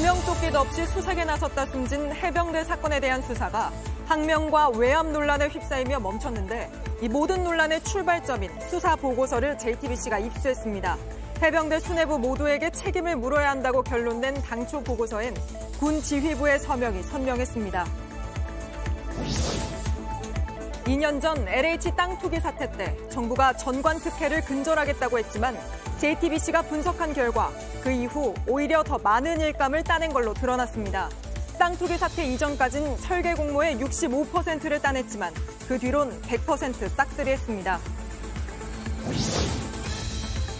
동명조끼 없이 수색에 나섰다 숨진 해병대 사건에 대한 수사가 학명과 외압 논란에 휩싸이며 멈췄는데 이 모든 논란의 출발점인 수사 보고서를 JTBC가 입수했습니다. 해병대 수뇌부 모두에게 책임을 물어야 한다고 결론낸 당초 보고서엔 군 지휘부의 서명이 선명했습니다. 2년 전 LH 땅 투기 사태 때 정부가 전관 특혜를 근절하겠다고 했지만 JTBC가 분석한 결과 그 이후 오히려 더 많은 일감을 따낸 걸로 드러났습니다. 땅 투기 사태 이전까진 설계 공모의 65%를 따냈지만 그 뒤론 100% 싹쓸이했습니다.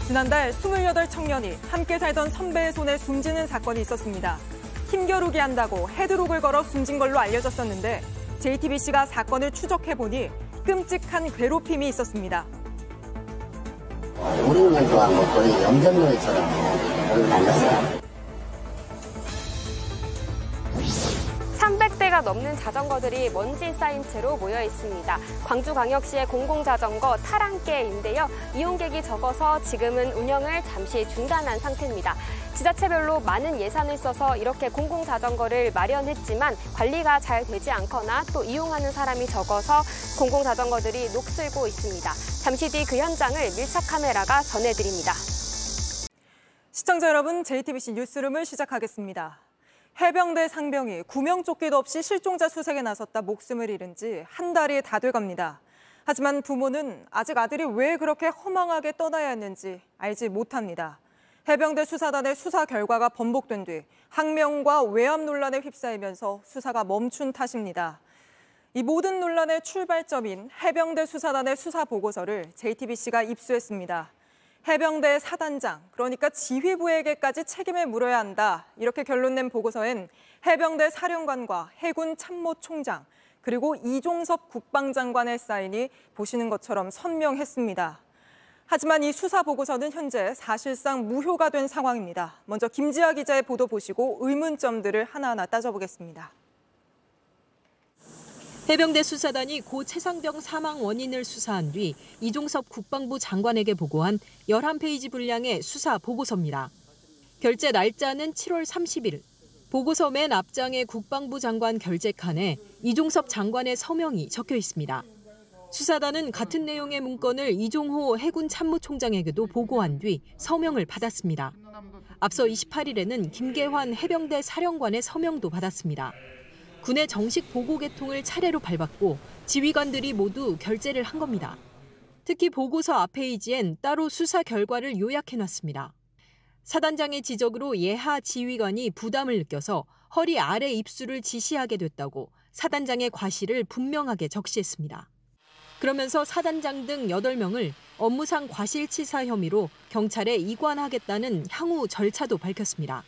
지난달 28 청년이 함께 살던 선배의 손에 숨지는 사건이 있었습니다. 힘겨루기 한다고 헤드록을 걸어 숨진 걸로 알려졌었는데 JTBC가 사건을 추적해보니 끔찍한 괴롭힘이 있었습니다. 우리는 좋아하고 거의 영접놀이처럼 오늘 날렸어요. 300대가 넘는 자전거들이 먼지 쌓인 채로 모여 있습니다. 광주광역시의 공공자전거 타랑개인데요. 이용객이 적어서 지금은 운영을 잠시 중단한 상태입니다. 지자체별로 많은 예산을 써서 이렇게 공공자전거를 마련했지만 관리가 잘 되지 않거나 또 이용하는 사람이 적어서 공공자전거들이 녹슬고 있습니다. 잠시 뒤 그 현장을 밀착카메라가 전해드립니다. 시청자 여러분, JTBC 뉴스룸을 시작하겠습니다. 해병대 상병이 구명조끼도 없이 실종자 수색에 나섰다 목숨을 잃은 지 한 달이 다 돼갑니다. 하지만 부모는 아직 아들이 왜 그렇게 허망하게 떠나야 했는지 알지 못합니다. 해병대 수사단의 수사 결과가 번복된 뒤 학명과 외압 논란에 휩싸이면서 수사가 멈춘 탓입니다. 이 모든 논란의 출발점인 해병대 수사단의 수사 보고서를 JTBC가 입수했습니다. 해병대 사단장, 그러니까 지휘부에게까지 책임을 물어야 한다. 이렇게 결론낸 보고서엔 해병대 사령관과 해군 참모총장, 그리고 이종섭 국방장관의 사인이 보시는 것처럼 선명했습니다. 하지만 이 수사 보고서는 현재 사실상 무효가 된 상황입니다. 먼저 김지아 기자의 보도 보시고 의문점들을 하나하나 따져보겠습니다. 해병대 수사단이 고 최상병 사망 원인을 수사한 뒤 이종섭 국방부 장관에게 보고한 11페이지 분량의 수사 보고서입니다. 결제 날짜는 7월 30일. 보고서 맨 앞장의 국방부 장관 결재 칸에 이종섭 장관의 서명이 적혀 있습니다. 수사단은 같은 내용의 문건을 이종호 해군 참모총장에게도 보고한 뒤 서명을 받았습니다. 앞서 28일에는 김계환 해병대 사령관의 서명도 받았습니다. 군의 정식 보고 개통을 차례로 밟았고 지휘관들이 모두 결재를 한 겁니다. 특히 보고서 앞페이지엔 따로 수사 결과를 요약해놨습니다. 사단장의 지적으로 예하 지휘관이 부담을 느껴서 허리 아래 입수를 지시하게 됐다고 사단장의 과실을 분명하게 적시했습니다. 그러면서 사단장 등 8명을 업무상 과실치사 혐의로 경찰에 이관하겠다는 향후 절차도 밝혔습니다.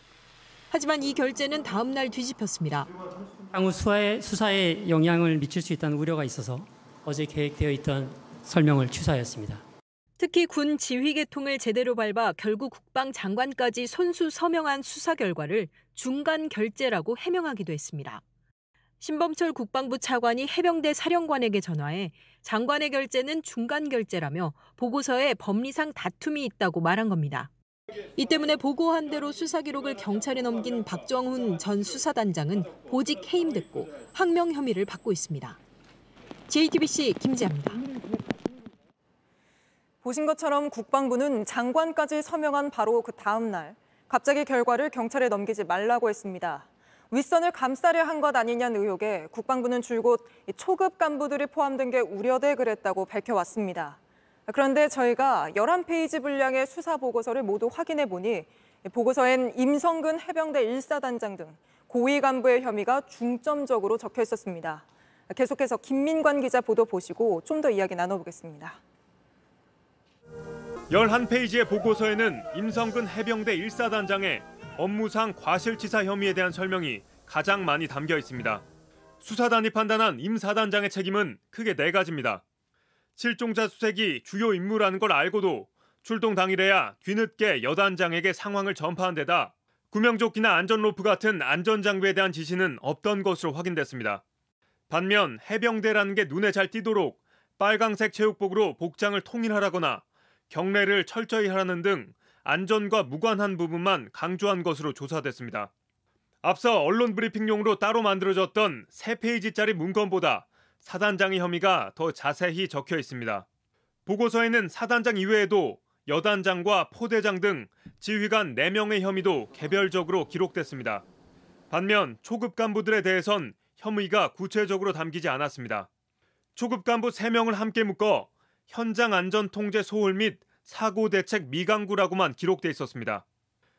하지만 이 결재는 다음 날 뒤집혔습니다. 향후 수사에 영향을 미칠 수 있다는 우려가 있어서 어제 계획되어 있던 설명을 취소하였습니다. 특히 군 지휘 계통을 제대로 밟아 결국 국방장관까지 손수 서명한 수사 결과를 중간 결재라고 해명하기도 했습니다. 신범철 국방부 차관이 해병대 사령관에게 전화해 장관의 결재는 중간 결재라며 보고서에 법리상 다툼이 있다고 말한 겁니다. 이 때문에 보고한 대로 수사 기록을 경찰에 넘긴 박정훈 전 수사단장은 보직 해임됐고 학명 혐의를 받고 있습니다. JTBC 김지아입니다. 보신 것처럼 국방부는 장관까지 서명한 바로 그 다음 날 갑자기 결과를 경찰에 넘기지 말라고 했습니다. 윗선을 감싸려 한 것 아니냐는 의혹에 국방부는 줄곧 초급 간부들이 포함된 게 우려돼 그랬다고 밝혀왔습니다. 그런데 저희가 11페이지 분량의 수사 보고서를 모두 확인해 보니 보고서엔 임성근 해병대 1사단장 등 고위 간부의 혐의가 중점적으로 적혀 있었습니다. 계속해서 김민관 기자 보도 보시고 좀 더 이야기 나눠보겠습니다. 11페이지의 보고서에는 임성근 해병대 1사단장의 업무상 과실치사 혐의에 대한 설명이 가장 많이 담겨 있습니다. 수사단이 판단한 임 사단장의 책임은 크게 4가지입니다. 실종자 수색이 주요 임무라는 걸 알고도 출동 당일에야 뒤늦게 여단장에게 상황을 전파한 데다 구명조끼나 안전로프 같은 안전장비에 대한 지시는 없던 것으로 확인됐습니다. 반면 해병대라는 게 눈에 잘 띄도록 빨강색 체육복으로 복장을 통일하라거나 경례를 철저히 하라는 등 안전과 무관한 부분만 강조한 것으로 조사됐습니다. 앞서 언론 브리핑용으로 따로 만들어졌던 3페이지짜리 문건보다 사단장의 혐의가 더 자세히 적혀 있습니다. 보고서에는 사단장 이외에도 여단장과 포대장 등 지휘관 4명의 혐의도 개별적으로 기록됐습니다. 반면 초급 간부들에 대해선 혐의가 구체적으로 담기지 않았습니다. 초급 간부 3명을 함께 묶어 현장 안전통제 소홀 및 사고 대책 미강구라고만 기록돼 있었습니다.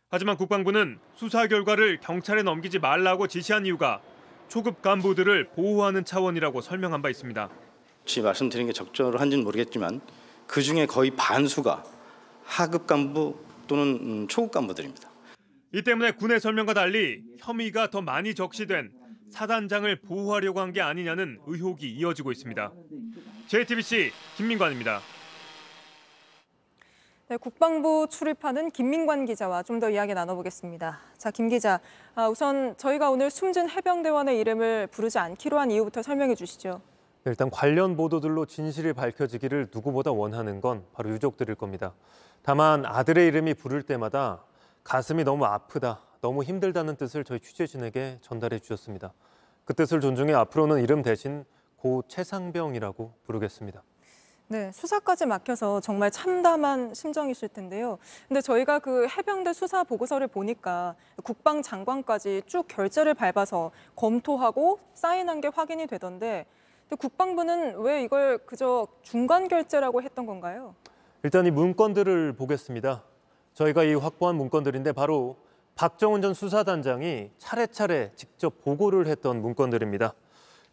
하지만 국방부는 수사 결과를 경찰에 넘기지 말라고 지시한 이유가 초급 간부들을 보호하는 차원이라고 설명한 바 있습니다. 혹시 말씀드린 게 적절한지는 모르겠지만 그중에 거의 반수가 하급 간부 또는 초급 간부들입니다. 이 때문에 군의 설명과 달리 혐의가 더 많이 적시된 사단장을 보호하려고 한 게 아니냐는 의혹이 이어지고 있습니다. JTBC 김민관입니다. 네, 국방부 출입하는 김민관 기자와 좀 더 이야기 나눠보겠습니다. 자, 김 기자, 우선 저희가 오늘 숨진 해병대원의 이름을 부르지 않기로 한 이유부터 설명해 주시죠. 네, 일단 관련 보도들로 진실이 밝혀지기를 누구보다 원하는 건 바로 유족들일 겁니다. 다만 아들의 이름이 부를 때마다 가슴이 너무 아프다, 너무 힘들다는 뜻을 저희 취재진에게 전달해 주셨습니다. 그 뜻을 존중해 앞으로는 이름 대신 고 최상병이라고 부르겠습니다. 네, 수사까지 막혀서 정말 참담한 심정이실 텐데요. 근데 저희가 그 해병대 수사 보고서를 보니까 국방장관까지 쭉 결재를 밟아서 검토하고 사인한 게 확인이 되던데 국방부는 왜 이걸 그저 중간 결재라고 했던 건가요? 일단 이 문건들을 보겠습니다. 저희가 이 확보한 문건들인데 바로 박정훈 전 수사단장이 차례차례 직접 보고를 했던 문건들입니다.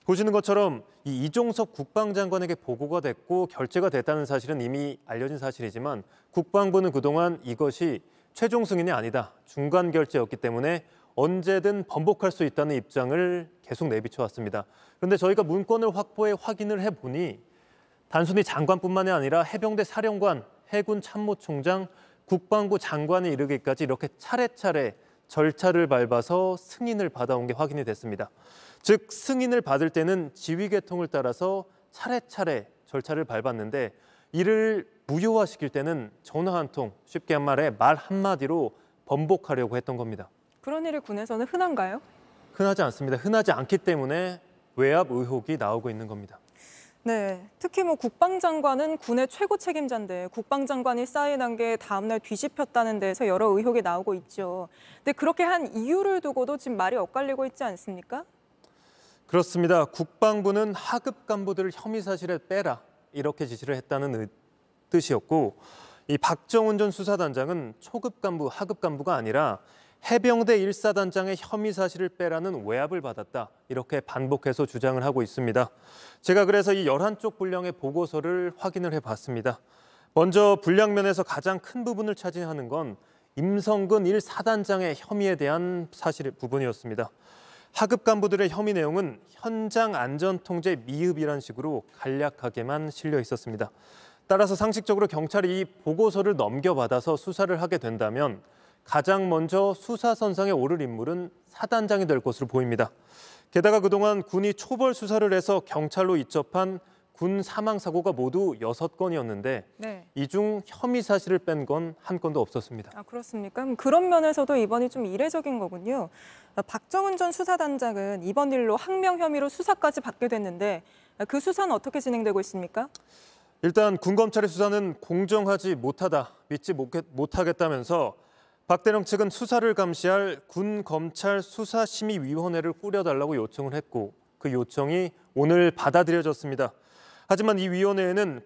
보시는 것처럼 이 이종섭 국방장관에게 보고가 됐고 결재가 됐다는 사실은 이미 알려진 사실이지만 국방부는 그동안 이것이 최종 승인이 아니다, 중간 결재였기 때문에 언제든 번복할 수 있다는 입장을 계속 내비쳐 왔습니다. 그런데 저희가 문건을 확보해 확인을 해보니 단순히 장관뿐만이 아니라 해병대 사령관, 해군 참모총장, 국방부 장관에 이르기까지 이렇게 차례차례 절차를 밟아서 승인을 받아온 게 확인이 됐습니다. 즉 승인을 받을 때는 지휘 계통을 따라서 차례차례 절차를 밟았는데 이를 무효화시킬 때는 전화 한 통, 쉽게 한 말에 말 한마디로 번복하려고 했던 겁니다. 그런 일이 군에서는 흔한가요? 흔하지 않습니다. 흔하지 않기 때문에 외압 의혹이 나오고 있는 겁니다. 네, 특히 뭐 국방장관은 군의 최고 책임자인데 국방장관이 사인한 게 다음 날 뒤집혔다는 데에서 여러 의혹이 나오고 있죠. 근데 그렇게 한 이유를 두고도 지금 말이 엇갈리고 있지 않습니까? 그렇습니다. 국방부는 하급 간부들을 혐의 사실에 빼라 이렇게 지시를 했다는 뜻이었고 이 박정훈 전 수사단장은 초급 간부, 하급 간부가 아니라 해병대 1사단장의 혐의 사실을 빼라는 외압을 받았다 이렇게 반복해서 주장을 하고 있습니다. 제가 그래서 이 11쪽 분량의 보고서를 확인을 해봤습니다. 먼저 분량 면에서 가장 큰 부분을 차지하는 건 임성근 1사단장의 혐의에 대한 사실 부분이었습니다. 하급 간부들의 혐의 내용은 현장 안전통제 미흡이란 식으로 간략하게만 실려 있었습니다. 따라서 상식적으로 경찰이 이 보고서를 넘겨받아서 수사를 하게 된다면 가장 먼저 수사선상에 오를 인물은 사단장이 될 것으로 보입니다. 게다가 그동안 군이 초벌 수사를 해서 경찰로 이첩한 군 사망 사고가 모두 6건이었는데 네. 이 중 혐의 사실을 뺀 건 한 건도 없었습니다. 아, 그렇습니까? 그런 면에서도 이번이 좀 이례적인 거군요. 박정훈 전 수사단장은 이번 일로 항명 혐의로 수사까지 받게 됐는데 그 수사는 어떻게 진행되고 있습니까? 일단 군검찰의 수사는 공정하지 못하다, 믿지 못하겠다면서 박 대령 측은 수사를 감시할 군검찰 수사심의위원회를 꾸려달라고 요청을 했고 그 요청이 오늘 받아들여졌습니다. 하지만 이 위원회에는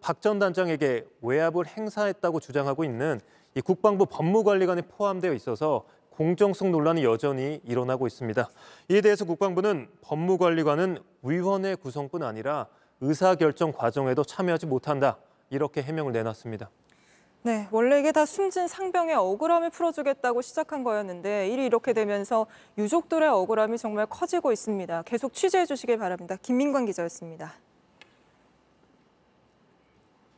박 전 단장에게 외압을 행사했다고 주장하고 있는 이 국방부 법무관리관이 포함되어 있어서 공정성 논란이 여전히 일어나고 있습니다. 이에 대해서 국방부는 법무관리관은 위원회 구성뿐 아니라 의사결정 과정에도 참여하지 못한다 이렇게 해명을 내놨습니다. 네, 원래 이게 다 숨진 상병의 억울함을 풀어주겠다고 시작한 거였는데 일이 이렇게 되면서 유족들의 억울함이 정말 커지고 있습니다. 계속 취재해 주시길 바랍니다. 김민관 기자였습니다.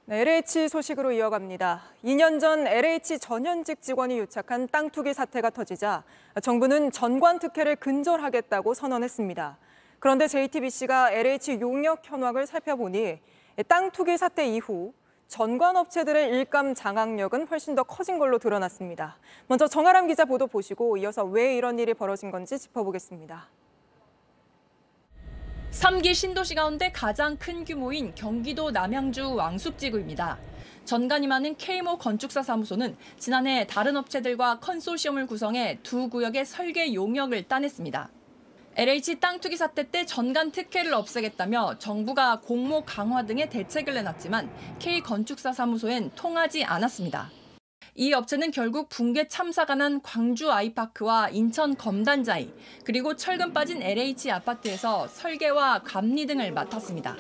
네, LH 소식으로 이어갑니다. 2년 전 LH 전현직 직원이 유착한 땅 투기 사태가 터지자 정부는 전관 특혜를 근절하겠다고 선언했습니다. 그런데 JTBC가 LH 용역 현황을 살펴보니 땅 투기 사태 이후 전관업체들의 일감 장악력은 훨씬 더 커진 걸로 드러났습니다. 먼저 정아람 기자 보도 보시고 이어서 왜 이런 일이 벌어진 건지 짚어보겠습니다. 3기 신도시 가운데 가장 큰 규모인 경기도 남양주 왕숙지구입니다. 전관이 많은 K모 건축사 사무소는 지난해 다른 업체들과 컨소시엄을 구성해 두 구역의 설계 용역을 따냈습니다. LH 땅 투기 사태 때 전관 특혜를 없애겠다며 정부가 공모 강화 등의 대책을 내놨지만 K건축사 사무소엔 통하지 않았습니다. 이 업체는 결국 붕괴 참사가 난 광주 아이파크와 인천 검단자이, 그리고 철근 빠진 LH 아파트에서 설계와 감리 등을 맡았습니다.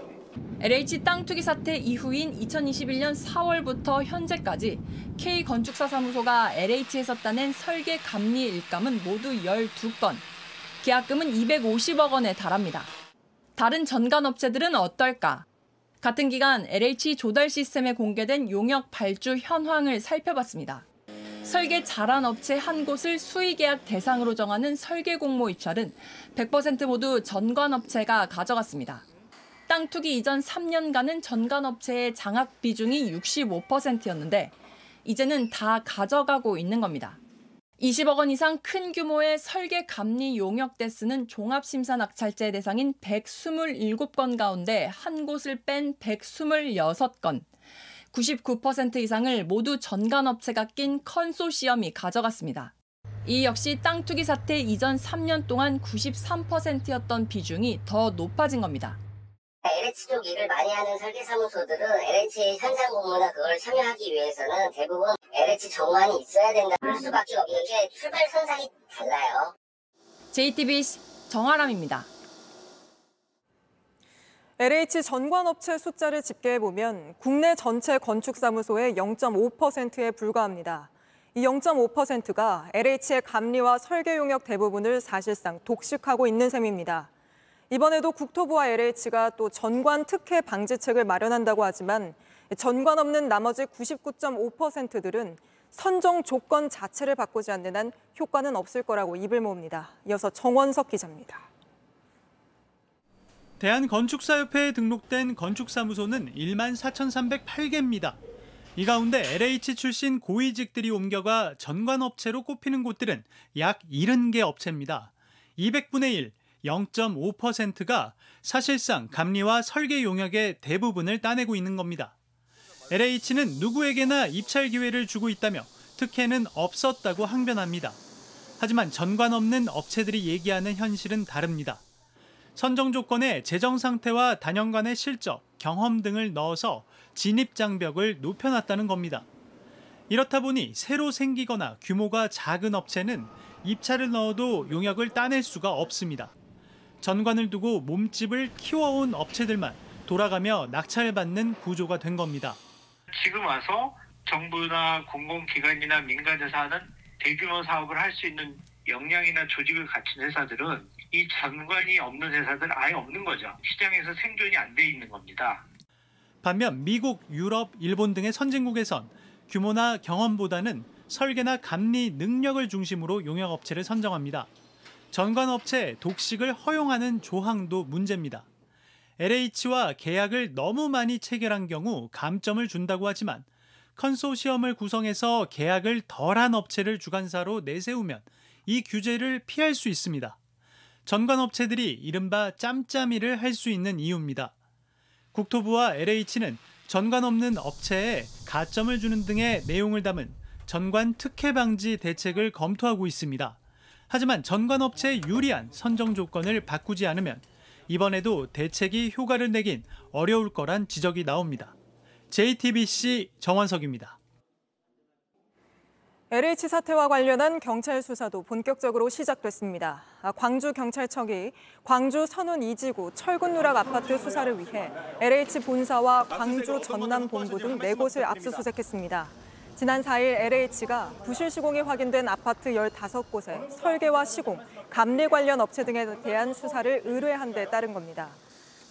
LH 땅 투기 사태 이후인 2021년 4월부터 현재까지 K건축사 사무소가 LH에서 따낸 설계 감리 일감은 모두 12건, 계약금은 250억 원에 달합니다. 다른 전관 업체들은 어떨까? 같은 기간 LH 조달 시스템에 공개된 용역 발주 현황을 살펴봤습니다. 설계 잘한 업체 한 곳을 수의계약 대상으로 정하는 설계 공모 입찰은 100% 모두 전관 업체가 가져갔습니다. 땅 투기 이전 3년간은 전관 업체의 장악 비중이 65%였는데 이제는 다 가져가고 있는 겁니다. 20억 원 이상 큰 규모의 설계 감리 용역 대수는 종합심사 낙찰제 대상인 127건 가운데 한 곳을 뺀 126건, 99% 이상을 모두 전관업체가 낀 컨소시엄이 가져갔습니다. 이 역시 땅 투기 사태 이전 3년 동안 93%였던 비중이 더 높아진 겁니다. LH 쪽 일을 많이 하는 설계사무소들은 LH 현장 공모나 그걸 참여하기 위해서는 대부분 LH 정관이 있어야 된다 볼 수밖에 없는 게 출발 선상이 달라요. JTBC 정아람입니다. LH 전관업체 숫자를 집계해보면 국내 전체 건축사무소의 0.5%에 불과합니다. 이 0.5%가 LH의 감리와 설계 용역 대부분을 사실상 독식하고 있는 셈입니다. 이번에도 국토부와 LH가 또 전관 특혜 방지책을 마련한다고 하지만 전관 없는 나머지 99.5%들은 선정 조건 자체를 바꾸지 않는 한 효과는 없을 거라고 입을 모읍니다. 이어서 정원석 기자입니다. 대한건축사협회에 등록된 건축사무소는 1만 4,308개입니다. 이 가운데 LH 출신 고위직들이 옮겨가 전관업체로 꼽히는 곳들은 약 70개 업체입니다. 200분의 1. 0.5%가 사실상 감리와 설계 용역의 대부분을 따내고 있는 겁니다. LH는 누구에게나 입찰 기회를 주고 있다며 특혜는 없었다고 항변합니다. 하지만 전관 없는 업체들이 얘기하는 현실은 다릅니다. 선정 조건에 재정 상태와 단연 간의 실적, 경험 등을 넣어서 진입 장벽을 높여놨다는 겁니다. 이렇다 보니 새로 생기거나 규모가 작은 업체는 입찰을 넣어도 용역을 따낼 수가 없습니다. 전관을 두고 몸집을 키워온 업체들만 돌아가며 낙찰받는 구조가 된 겁니다. 지금 와서 정부나 공공기관이나 민간에서 하는 대규모 사업을 할 수 있는 역량이나 조직을 갖춘 회사들은 이 전관이 없는 회사들 아예 없는 거죠. 시장에서 생존이 안 돼 있는 겁니다. 반면 미국, 유럽, 일본 등의 선진국에선 규모나 경험보다는 설계나 감리 능력을 중심으로 용역업체를 선정합니다. 전관업체의 독식을 허용하는 조항도 문제입니다. LH와 계약을 너무 많이 체결한 경우 감점을 준다고 하지만 컨소시엄을 구성해서 계약을 덜한 업체를 주관사로 내세우면 이 규제를 피할 수 있습니다. 전관업체들이 이른바 짬짬이를 할 수 있는 이유입니다. 국토부와 LH는 전관 없는 업체에 가점을 주는 등의 내용을 담은 전관 특혜 방지 대책을 검토하고 있습니다. 하지만 전관업체에 유리한 선정 조건을 바꾸지 않으면 이번에도 대책이 효과를 내긴 어려울 거란 지적이 나옵니다. JTBC 정원석입니다. LH 사태와 관련한 경찰 수사도 본격적으로 시작됐습니다. 광주경찰청이 광주 선운 2지구 철근누락 아파트 수사를 위해 LH 본사와 광주 전남본부 등 4곳을 압수수색했습니다. 지난 4일 LH가 부실 시공이 확인된 아파트 15곳에 설계와 시공, 감리 관련 업체 등에 대한 수사를 의뢰한 데 따른 겁니다.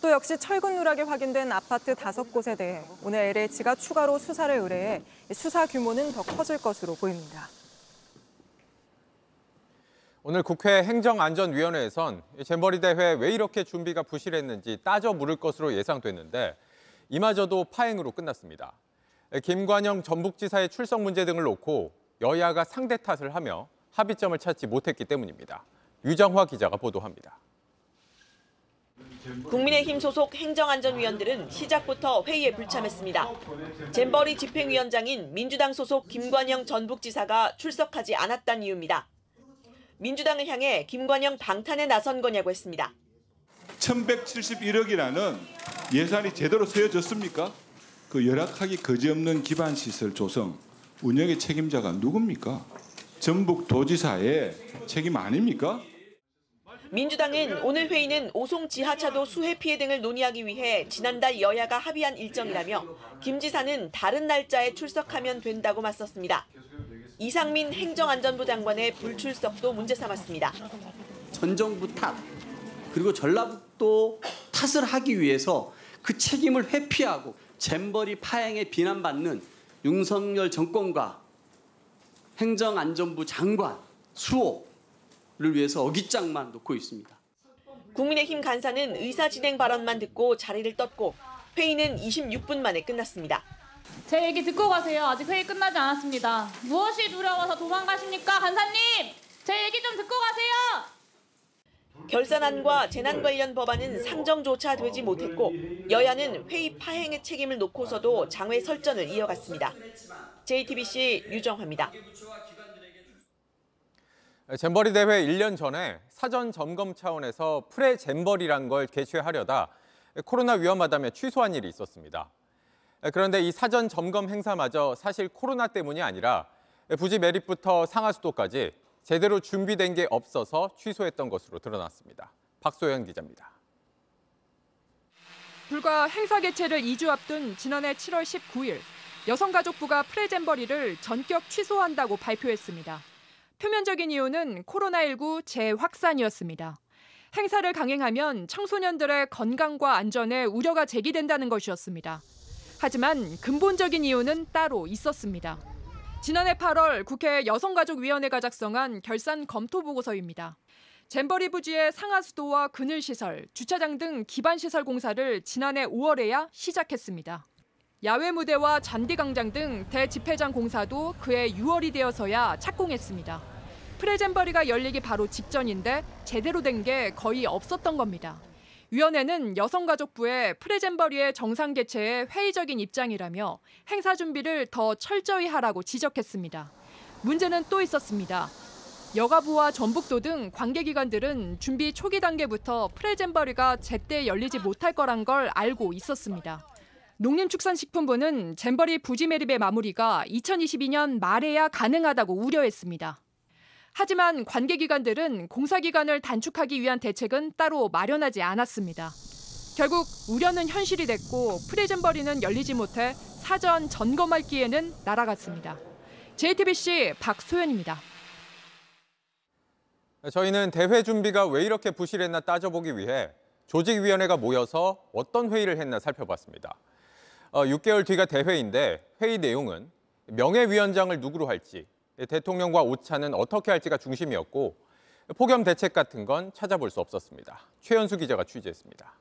또 역시 철근 누락이 확인된 아파트 5곳에 대해 오늘 LH가 추가로 수사를 의뢰해 수사 규모는 더 커질 것으로 보입니다. 오늘 국회 행정안전위원회에선 잼버리대회 왜 이렇게 준비가 부실했는지 따져 물을 것으로 예상됐는데 이마저도 파행으로 끝났습니다. 김관영 전북지사의 출석 문제 등을 놓고 여야가 상대 탓을 하며 합의점을 찾지 못했기 때문입니다. 유정화 기자가 보도합니다. 국민의힘 소속 행정안전위원들은 시작부터 회의에 불참했습니다. 잼버리 집행위원장인 민주당 소속 김관영 전북지사가 출석하지 않았다는 이유입니다. 민주당을 향해 김관영 방탄에 나선 거냐고 했습니다. 1,171억이라는 예산이 제대로 쓰여졌습니까? 그 열악하기 거지없는 기반시설 조성, 운영의 책임자가 누굽니까? 전북도지사의 책임 아닙니까? 민주당은 오늘 회의는 오송 지하차도 수해 피해 등을 논의하기 위해 지난달 여야가 합의한 일정이라며 김 지사는 다른 날짜에 출석하면 된다고 맞섰습니다. 이상민 행정안전부 장관의 불출석도 문제 삼았습니다. 전 정부 탓, 그리고 전라북도 탓을 하기 위해서 그 책임을 회피하고 잼버리 파행에 비난받는 윤석열 정권과 행정안전부 장관 수호를 위해서 어깃장만 놓고 있습니다. 국민의힘 간사는 의사진행 발언만 듣고 자리를 떴고 회의는 26분 만에 끝났습니다. 제 얘기 듣고 가세요. 아직 회의 끝나지 않았습니다. 무엇이 두려워서 도망가십니까? 간사님! 제 얘기 좀 듣고 가세요! 결산안과 재난 관련 법안은 상정조차 되지 못했고 여야는 회의 파행의 책임을 놓고서도 장외 설전을 이어갔습니다. JTBC 유정화입니다. 잼버리 대회 1년 전에 사전 점검 차원에서 프레 잼버리란 걸 개최하려다 코로나 위험하다며 취소한 일이 있었습니다. 그런데 이 사전 점검 행사마저 사실 코로나 때문이 아니라 부지 매립부터 상하수도까지 제대로 준비된 게 없어서 취소했던 것으로 드러났습니다. 박소연 기자입니다. 불과 행사 개최를 2주 앞둔 지난해 7월 19일, 여성가족부가 프레잼버리를 전격 취소한다고 발표했습니다. 표면적인 이유는 코로나19 재확산이었습니다. 행사를 강행하면 청소년들의 건강과 안전에 우려가 제기된다는 것이었습니다. 하지만 근본적인 이유는 따로 있었습니다. 지난해 8월 국회 여성가족위원회가 작성한 결산 검토 보고서입니다. 잼버리 부지의 상하수도와 그늘시설, 주차장 등 기반시설 공사를 지난해 5월에야 시작했습니다. 야외 무대와 잔디광장 등 대집회장 공사도 그해 6월이 되어서야 착공했습니다. 프레잼버리가 열리기 바로 직전인데 제대로 된 게 거의 없었던 겁니다. 위원회는 여성가족부의 프레잼버리의 정상 개최에 회의적인 입장이라며 행사 준비를 더 철저히 하라고 지적했습니다. 문제는 또 있었습니다. 여가부와 전북도 등 관계기관들은 준비 초기 단계부터 프레잼버리가 제때 열리지 못할 거란 걸 알고 있었습니다. 농림축산식품부는 잼버리 부지 매립의 마무리가 2022년 말에야 가능하다고 우려했습니다. 하지만 관계기관들은 공사기간을 단축하기 위한 대책은 따로 마련하지 않았습니다. 결국 우려는 현실이 됐고 프레잼버리는 열리지 못해 사전 점검할 기회는 날아갔습니다. JTBC 박소연입니다. 저희는 대회 준비가 왜 이렇게 부실했나 따져보기 위해 조직위원회가 모여서 어떤 회의를 했나 살펴봤습니다. 6개월 뒤가 대회인데 회의 내용은 명예위원장을 누구로 할지, 대통령과 오찬은 어떻게 할지가 중심이었고 폭염 대책 같은 건 찾아볼 수 없었습니다. 최연수 기자가 취재했습니다.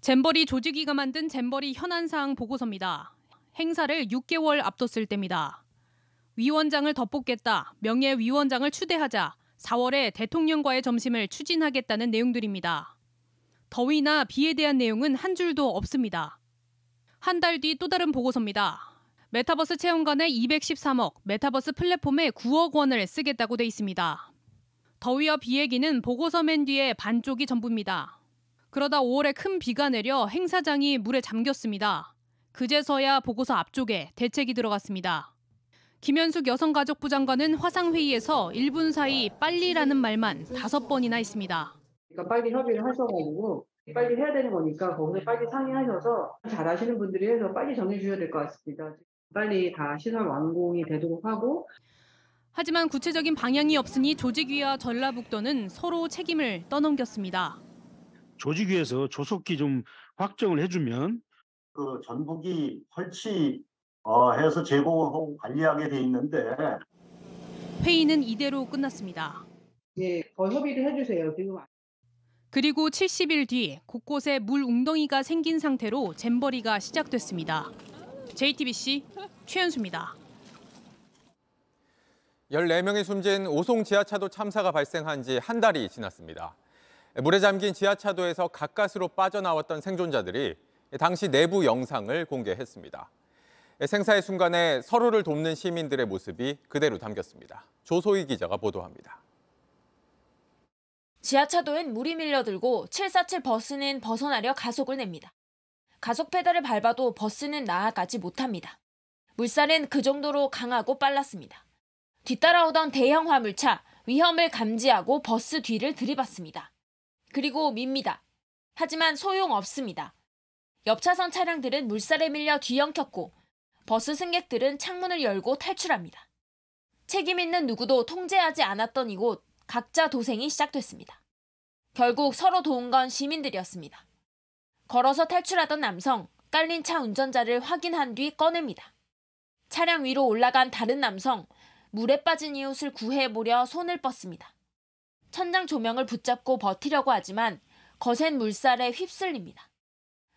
잼버리 조직위가 만든 잼버리 현안사항 보고서입니다. 행사를 6개월 앞뒀을 때입니다. 위원장을 덧뽑겠다, 명예위원장을 추대하자, 4월에 대통령과의 점심을 추진하겠다는 내용들입니다. 더위나 비에 대한 내용은 한 줄도 없습니다. 한 달 뒤 또 다른 보고서입니다. 메타버스 체험관에 213억, 메타버스 플랫폼에 9억 원을 쓰겠다고 돼 있습니다. 더위와 비 얘기는 보고서 맨 뒤에 반쪽이 전부입니다. 그러다 5월에 큰 비가 내려 행사장이 물에 잠겼습니다. 그제서야 보고서 앞쪽에 대책이 들어갔습니다. 김현숙 여성가족부 장관은 화상회의에서 1분 사이 빨리라는 말만 5번이나 했습니다. 그러니까 빨리 협의를 하셔가지고 빨리 해야 되는 거니까 거기서 빨리 상의하셔서 잘하시는 분들이 해서 빨리 정해주셔야 될 것 같습니다. 빨리 다 시설 완공이 되도록 하고. 하지만 구체적인 방향이 없으니 조직위와 전라북도는 서로 책임을 떠넘겼습니다. 조직위에서 조속히 좀 확정을 해주면 그 전북이 설치해서 제공하고 관리하게 돼 있는데. 회의는 이대로 끝났습니다. 네, 더 협의를 해주세요. 지금. 그리고 70일 뒤 곳곳에 물 웅덩이가 생긴 상태로 잼버리가 시작됐습니다. JTBC 최현수입니다. 14명이 숨진 오송 지하차도 참사가 발생한 지 한 달이 지났습니다. 물에 잠긴 지하차도에서 가까스로 빠져나왔던 생존자들이 당시 내부 영상을 공개했습니다. 생사의 순간에 서로를 돕는 시민들의 모습이 그대로 담겼습니다. 조소희 기자가 보도합니다. 지하차도엔 물이 밀려들고 747 버스는 벗어나려 가속을 냅니다. 가속 페달을 밟아도 버스는 나아가지 못합니다. 물살은 그 정도로 강하고 빨랐습니다. 뒤따라오던 대형 화물차, 위험을 감지하고 버스 뒤를 들이받습니다. 그리고 밉니다. 하지만 소용없습니다. 옆 차선 차량들은 물살에 밀려 뒤엉켰고 버스 승객들은 창문을 열고 탈출합니다. 책임 있는 누구도 통제하지 않았던 이곳, 각자 도생이 시작됐습니다. 결국 서로 도운 건 시민들이었습니다. 걸어서 탈출하던 남성, 깔린 차 운전자를 확인한 뒤 꺼냅니다. 차량 위로 올라간 다른 남성, 물에 빠진 이웃을 구해보려 손을 뻗습니다. 천장 조명을 붙잡고 버티려고 하지만 거센 물살에 휩쓸립니다.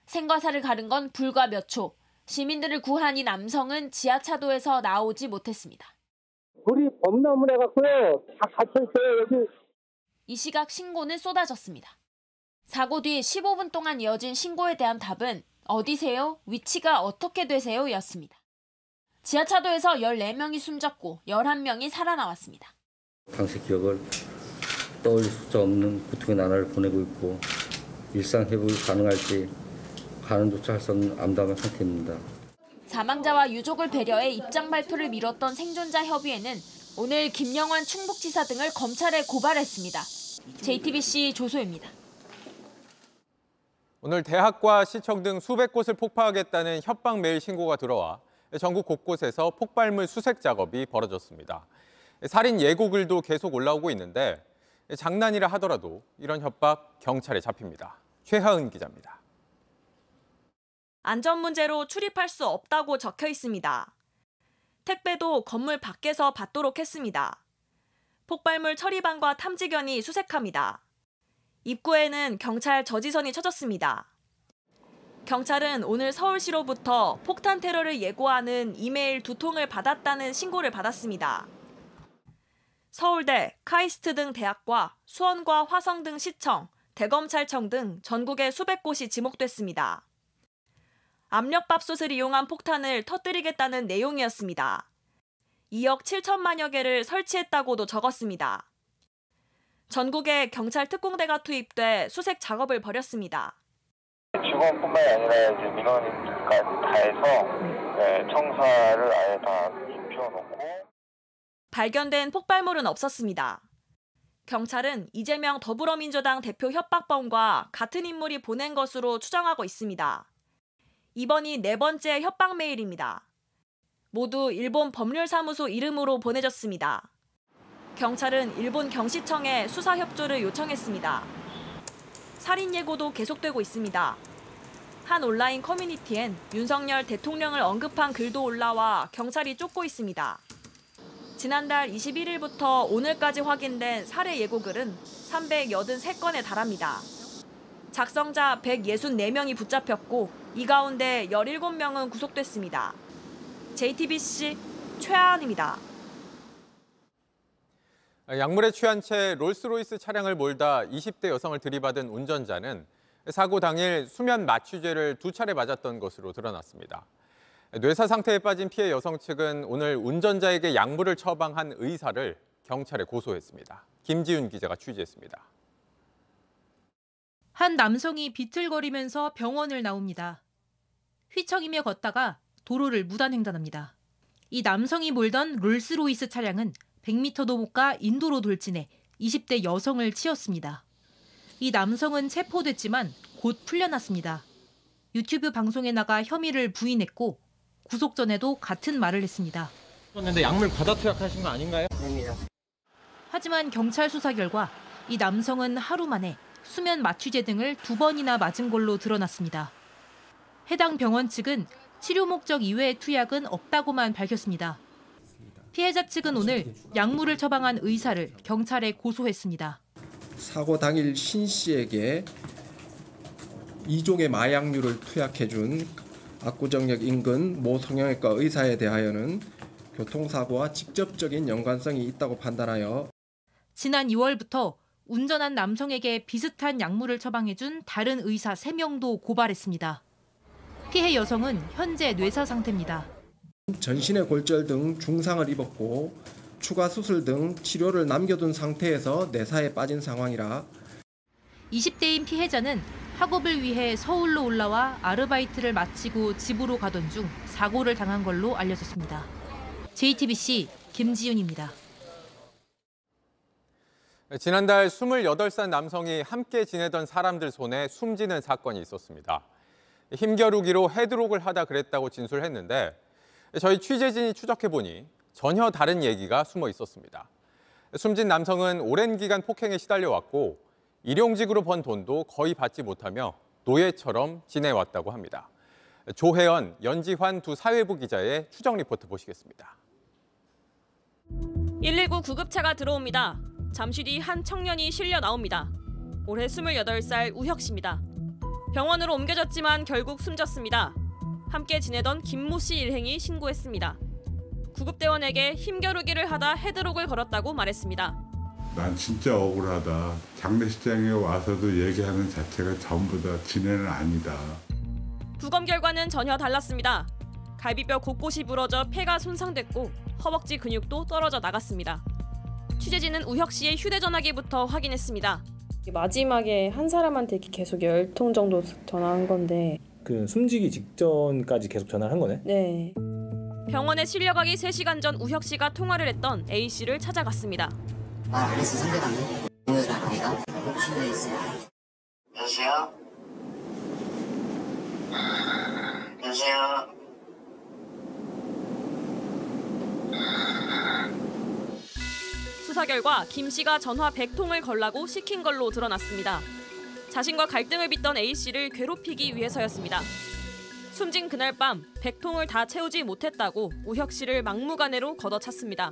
생과사를 가른 건 불과 몇 초, 시민들을 구한 이 남성은 지하차도에서 나오지 못했습니다. 물이 범람을 해갖고요. 다 갇혀있어요, 여기. 이 시각 신고는 쏟아졌습니다. 사고 뒤 15분 동안 이어진 신고에 대한 답은 어디세요? 위치가 어떻게 되세요? 였습니다. 지하차도에서 14명이 숨졌고 11명이 살아나왔습니다. 당시 기억을 떠올릴 수 없는 고통의 나날을 보내고 있고 일상 회복이 가능할지 가능조차 할 수 없는 암담한 상태입니다. 사망자와 유족을 배려해 입장 발표를 미뤘던 생존자 협의회는 오늘 김영환 충북지사 등을 검찰에 고발했습니다. JTBC 조소입니다. 오늘 대학과 시청 등 수백 곳을 폭파하겠다는 협박 메일 신고가 들어와 전국 곳곳에서 폭발물 수색 작업이 벌어졌습니다. 살인 예고글도 계속 올라오고 있는데 장난이라 하더라도 이런 협박 경찰에 잡힙니다. 최하은 기자입니다. 안전 문제로 출입할 수 없다고 적혀 있습니다. 택배도 건물 밖에서 받도록 했습니다. 폭발물 처리반과 탐지견이 수색합니다. 입구에는 경찰 저지선이 쳐졌습니다. 경찰은 오늘 서울시로부터 폭탄 테러를 예고하는 이메일 2통을 받았다는 신고를 받았습니다. 서울대, 카이스트 등 대학과, 수원과 화성 등 시청, 대검찰청 등 전국의 수백 곳이 지목됐습니다. 압력밥솥을 이용한 폭탄을 터뜨리겠다는 내용이었습니다. 2억 7천만여 개를 설치했다고도 적었습니다. 전국에 경찰 특공대가 투입돼 수색 작업을 벌였습니다. 직원뿐만 아니라 민원인들까지 다 해서 청사를 아예 다 입혀놓고 발견된 폭발물은 없었습니다. 경찰은 이재명 더불어민주당 대표 협박범과 같은 인물이 보낸 것으로 추정하고 있습니다. 이번이 4번째 협박 메일입니다. 모두 일본 법률사무소 이름으로 보내졌습니다. 경찰은 일본 경시청에 수사 협조를 요청했습니다. 살인 예고도 계속되고 있습니다. 한 온라인 커뮤니티엔 윤석열 대통령을 언급한 글도 올라와 경찰이 쫓고 있습니다. 지난달 21일부터 오늘까지 확인된 살해 예고글은 383건에 달합니다. 작성자 164명이 붙잡혔고 이 가운데 17명은 구속됐습니다. JTBC 최하은입니다. 약물에 취한 채 롤스로이스 차량을 몰다 20대 여성을 들이받은 운전자는 사고 당일 수면 마취제를 2차례 맞았던 것으로 드러났습니다. 뇌사 상태에 빠진 피해 여성 측은 오늘 운전자에게 약물을 처방한 의사를 경찰에 고소했습니다. 김지윤 기자가 취재했습니다. 한 남성이 비틀거리면서 병원을 나옵니다. 휘청이며 걷다가 도로를 무단횡단합니다. 이 남성이 몰던 롤스로이스 차량은 100m도 못 가 인도로 돌진해 20대 여성을 치였습니다. 이 남성은 체포됐지만 곧 풀려났습니다. 유튜브 방송에 나가 혐의를 부인했고 구속 전에도 같은 말을 했습니다. 그런데 약물 과다 투약하신 거 아닌가요? 아닙니다. 하지만 경찰 수사 결과 이 남성은 하루 만에 수면 마취제 등을 2번이나 맞은 걸로 드러났습니다. 해당 병원 측은 치료 목적 이외의 투약은 없다고만 밝혔습니다. 피해자 측은 오늘 약물을 처방한 의사를 경찰에 고소했습니다. 사고 당일 신 씨에게 2종의 마약류를 투약해준 압구정역 인근 모 성형외과 의사에 대하여는 교통사고와 직접적인 연관성이 있다고 판단하여 지난 2월부터 운전한 남성에게 비슷한 약물을 처방해준 다른 의사 3명도 고발했습니다. 피해 여성은 현재 뇌사 상태입니다. 전신의 골절 등 중상을 입었고 추가 수술 등 치료를 남겨둔 상태에서 뇌사에 빠진 상황이라 20대인 피해자는 학업을 위해 서울로 올라와 아르바이트를 마치고 집으로 가던 중 사고를 당한 걸로 알려졌습니다. JTBC 김지윤입니다. 지난달 28살 남성이 함께 지내던 사람들 손에 숨지는 사건이 있었습니다. 힘겨루기로 헤드록을 하다 그랬다고 진술했는데 저희 취재진이 추적해보니 전혀 다른 얘기가 숨어 있었습니다. 숨진 남성은 오랜 기간 폭행에 시달려왔고 일용직으로 번 돈도 거의 받지 못하며 노예처럼 지내왔다고 합니다. 조혜연, 연지환 두 사회부 기자의 추정 리포트 보시겠습니다. 119 구급차가 들어옵니다. 잠시 뒤 한 청년이 실려 나옵니다. 올해 28살 우혁 씨입니다. 병원으로 옮겨졌지만 결국 숨졌습니다. 함께 지내던 김모 씨 일행이 신고했습니다. 구급대원에게 힘겨루기를 하다 헤드록을 걸었다고 말했습니다. 난 진짜 억울하다. 장례식장에 와서도 얘기하는 자체가 전부 다 지네는 아니다. 부검 결과는 전혀 달랐습니다. 갈비뼈 곳곳이 부러져 폐가 손상됐고 허벅지 근육도 떨어져 나갔습니다. 취재진은 우혁 씨의 휴대전화기부터 확인했습니다. 마지막에 한 사람한테 계속 10통 정도 전화한 건데 그 숨지기 직전까지 계속 전화를 한 거네? 네. 병원에 실려가기 3시간 전 우혁 씨가 통화를 했던 A 씨를 찾아갔습니다. 말 안 했어, 상대방이. 뭐라고 내가? 혹시 왜 있어요? 여보세요? 여보세요? 수사 결과 김 씨가 전화 100통을 걸라고 시킨 걸로 드러났습니다. 자신과 갈등을 빚던 A 씨를 괴롭히기 위해서였습니다. 숨진 그날 밤 100통을 다 채우지 못했다고 우혁 씨를 막무가내로 걷어찼습니다.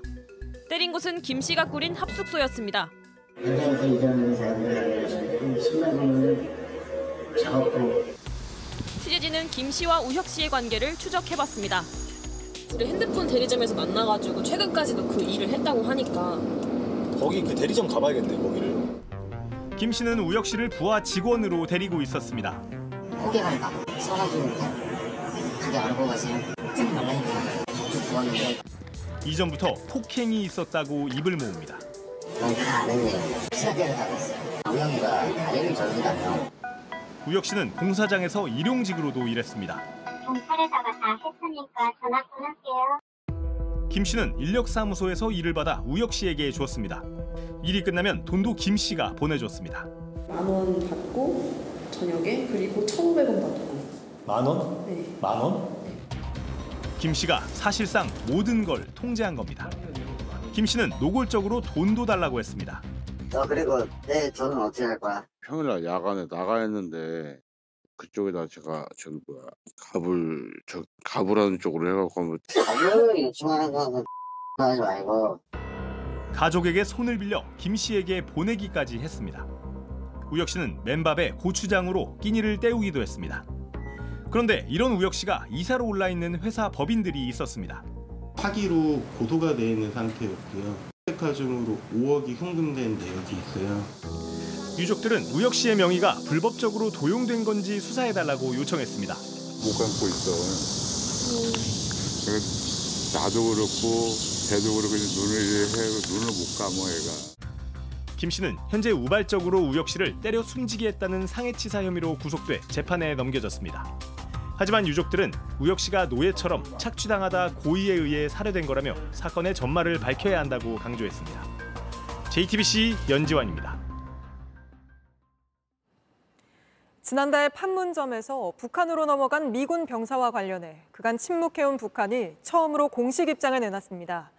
때린 곳은 김 씨가 꾸린 합숙소였습니다. 취재진은 김 씨와 우혁 씨의 관계를 추적해봤습니다. 우리 핸드폰 대리점에서 만나가지고 최근까지도 그 일을 했다고 하니까 거기 그 대리점 가봐야겠네 거기를. 김 씨는 우혁 씨를 부하 직원으로 데리고 있었습니다. 호객 할까? 써가지고 그게 알고 가세요. 좀 놀라니까 좋았는데. 이전부터 폭행이 있었다고 입을 모읍니다. 우혁 씨는 공사장에서 일용직으로도 일했습니다. 경찰에다가 다 했으니까 전화 끊을게요. 김 씨는 인력사무소에서 일을 받아 우혁 씨에게 줬습니다. 일이 끝나면 돈도 김 씨가 보내줬습니다. 10,000원 받고 저녁에 그리고 1,500원 받고. 10,000원? 네. 10,000원? 김 씨가 사실상 모든 걸 통제한 겁니다. 김 씨는 노골적으로 돈도 달라고 했습니다. 그리고 내 돈은 어떻게 할 거야? 평일날 야간에 나가 있는데 그쪽에다 제가 가부라는 쪽으로 해갖고 하면 가부 요청하는 건 하지 말고. 가족에게 손을 빌려 김 씨에게 보내기까지 했습니다. 우혁 씨는 맨밥에 고추장으로 끼니를 때우기도 했습니다. 그런데 이런 우혁 씨가 이사로 올라 있는 회사 법인들이 있었습니다. 파기로 고소가 돼 있는 상태였고요. 세카중으로 5억이 현금된 내역이 있어요. 유족들은 우혁 씨의 명의가 불법적으로 도용된 건지 수사해달라고 요청했습니다. 못 감고 있어. 나도 그렇고 쟤도 그렇고 눈을 못 감어 애가. 김 씨는 현재 우발적으로 우혁 씨를 때려 숨지게 했다는 상해치사 혐의로 구속돼 재판에 넘겨졌습니다. 하지만 유족들은 우혁 씨가 노예처럼 착취당하다 고의에 의해 살해된 거라며 사건의 전말을 밝혀야 한다고 강조했습니다. JTBC 연지환입니다. 지난달 판문점에서 북한으로 넘어간 미군 병사와 관련해 그간 침묵해온 북한이 처음으로 공식 입장을 내놨습니다.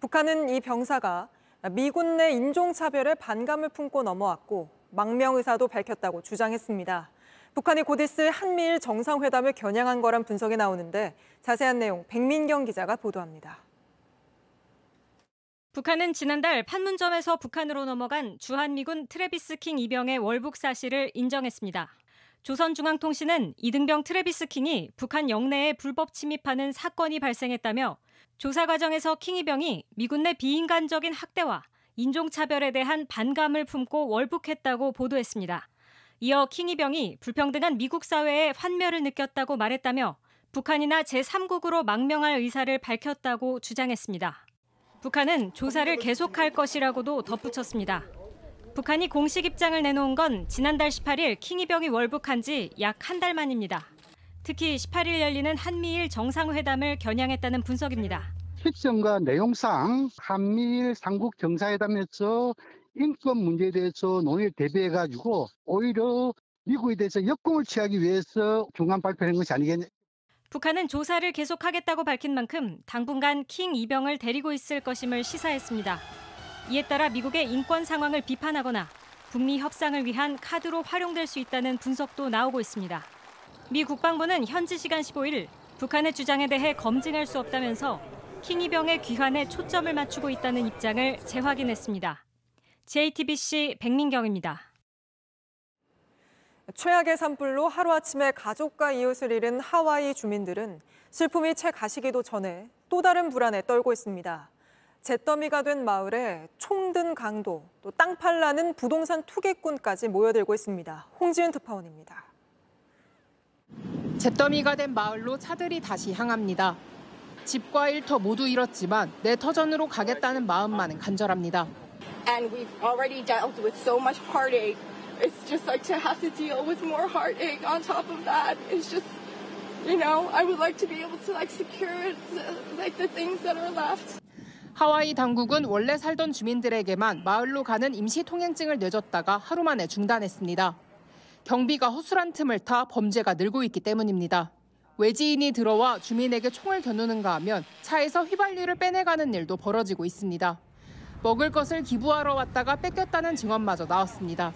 북한은 이 병사가 미군 내 인종차별에 반감을 품고 넘어왔고 망명 의사도 밝혔다고 주장했습니다. 북한이 곧 있을 한미일 정상회담을 겨냥한 거란 분석이 나오는데 자세한 내용 백민경 기자가 보도합니다. 북한은 지난달 판문점에서 북한으로 넘어간 주한미군 트래비스 킹 2병의 월북 사실을 인정했습니다. 조선중앙통신은 이등병 트래비스 킹이 북한 영내에 불법 침입하는 사건이 발생했다며 조사 과정에서 킹 2병이 미군 내 비인간적인 학대와 인종차별에 대한 반감을 품고 월북했다고 보도했습니다. 이어 킹 2병이 불평등한 미국 사회의 환멸을 느꼈다고 말했다며 북한이나 제3국으로 망명할 의사를 밝혔다고 주장했습니다. 북한은 조사를 계속할 것이라고도 덧붙였습니다. 북한이 공식 입장을 내놓은 건 지난달 18일 킹 2병이 월북한 지 약 한 달 만입니다. 특히 18일 열리는 한미일 정상회담을 겨냥했다는 분석입니다. 픽션과 내용상 한미일 3국 정상회담에서 인권 문제에 대해서 논의를 대비해가지고 오히려 미국에 대해서 역공을 취하기 위해서 중간 발표한 것이 아니겠냐. 북한은 조사를 계속하겠다고 밝힌 만큼 당분간 킹 2병을 데리고 있을 것임을 시사했습니다. 이에 따라 미국의 인권 상황을 비판하거나 북미 협상을 위한 카드로 활용될 수 있다는 분석도 나오고 있습니다. 미 국방부는 현지 시간 15일 북한의 주장에 대해 검증할 수 없다면서 킹 2병의 귀환에 초점을 맞추고 있다는 입장을 재확인했습니다. JTBC 백민경입니다. 최악의 산불로 하루아침에 가족과 이웃을 잃은 하와이 주민들은 슬픔이 채 가시기도 전에 또 다른 불안에 떨고 있습니다. 잿더미가 된 마을에 총 든 강도, 또 땅 팔라는 부동산 투기꾼까지 모여들고 있습니다. 홍지은 특파원입니다. 잿더미가 된 마을로 차들이 다시 향합니다. 집과 일터 모두 잃었지만 내 터전으로 가겠다는 마음만은 간절합니다. And we've already dealt with so much heartache. It's just like to have to deal with more heartache on top of that. It's just, you know, I would like to be able to like secure like the things that are left. 하와이 당국은 원래 살던 주민들에게만 마을로 가는 임시 통행증을 내줬다가 하루 만에 중단했습니다. 경비가 허술한 틈을 타 범죄가 늘고 있기 때문입니다. 외지인이 들어와 주민에게 총을 겨누는가 하면 차에서 휘발유를 빼내가는 일도 벌어지고 있습니다. 먹을 것을 기부하러 왔다가 뺏겼다는 증언마저 나왔습니다.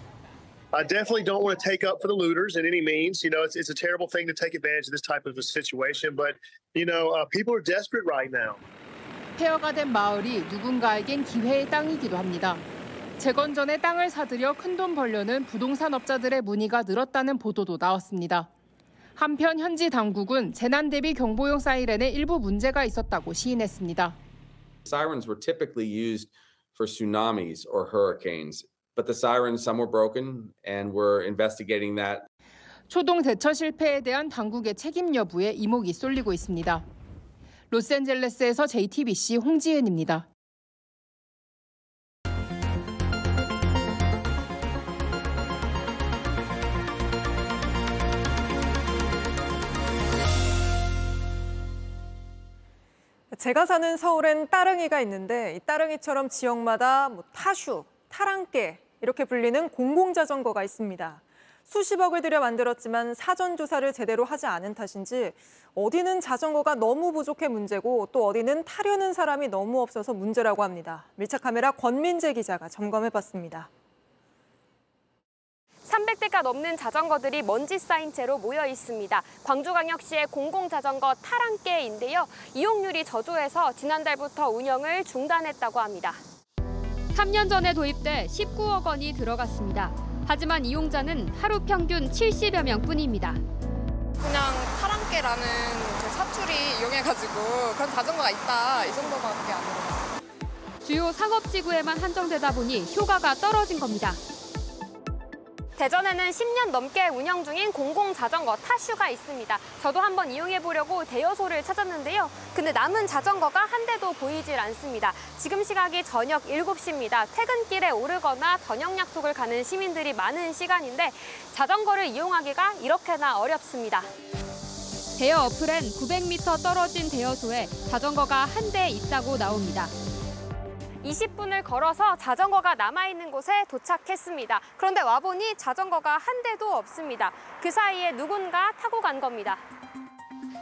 I definitely don't want to take up for the looters in any means. You know, it's a terrible thing to take advantage of this type of a situation, but you know, people are desperate right now. 폐허가 된 마을이 누군가에겐 기회의 땅이기도 합니다. 재건 전에 땅을 사들여 큰돈 벌려는 부동산 업자들의 문의가 늘었다는 보도도 나왔습니다. 한편 현지 당국은 재난 대비 경보용 사이렌에 일부 문제가 있었다고 시인했습니다. Sirens were typically used for tsunamis or hurricanes. But the sirens, some were broken, and we're investigating that. 초동 대처 실패에 대한 당국의 책임 여부에 이목이 쏠리고 있습니다. 로스앤젤레스에서 JTBC 홍지은입니다. 제가 사는 서울엔 따릉이가 있는데 이 따릉이처럼 지역마다 타슈, 타랑개 이렇게 불리는 공공자전거가 있습니다. 수십억을 들여 만들었지만 사전 조사를 제대로 하지 않은 탓인지 어디는 자전거가 너무 부족해 문제고 또 어디는 타려는 사람이 너무 없어서 문제라고 합니다. 밀착카메라 권민재 기자가 점검해봤습니다. 300대가 넘는 자전거들이 먼지 쌓인 채로 모여 있습니다. 광주광역시의 공공자전거 타랑개인데요. 이용률이 저조해서 지난달부터 운영을 중단했다고 합니다. 3년 전에 도입돼 19억 원이 들어갔습니다. 하지만 이용자는 하루 평균 70여 명뿐입니다. 그냥 타랑개라는 사투리 이용해가지고 그런 자전거가 있다 이 정도밖에 안 들어갔어요. 주요 상업지구에만 한정되다 보니 효과가 떨어진 겁니다. 대전에는 10년 넘게 운영 중인 공공자전거 타슈가 있습니다. 저도 한번 이용해보려고 대여소를 찾았는데요. 근데 남은 자전거가 한 대도 보이질 않습니다. 지금 시각이 저녁 7시입니다. 퇴근길에 오르거나 저녁 약속을 가는 시민들이 많은 시간인데 자전거를 이용하기가 이렇게나 어렵습니다. 대여 어플엔 900m 떨어진 대여소에 자전거가 한 대 있다고 나옵니다. 20분을 걸어서 자전거가 남아있는 곳에 도착했습니다. 그런데 와보니 자전거가 한 대도 없습니다. 그 사이에 누군가 타고 간 겁니다.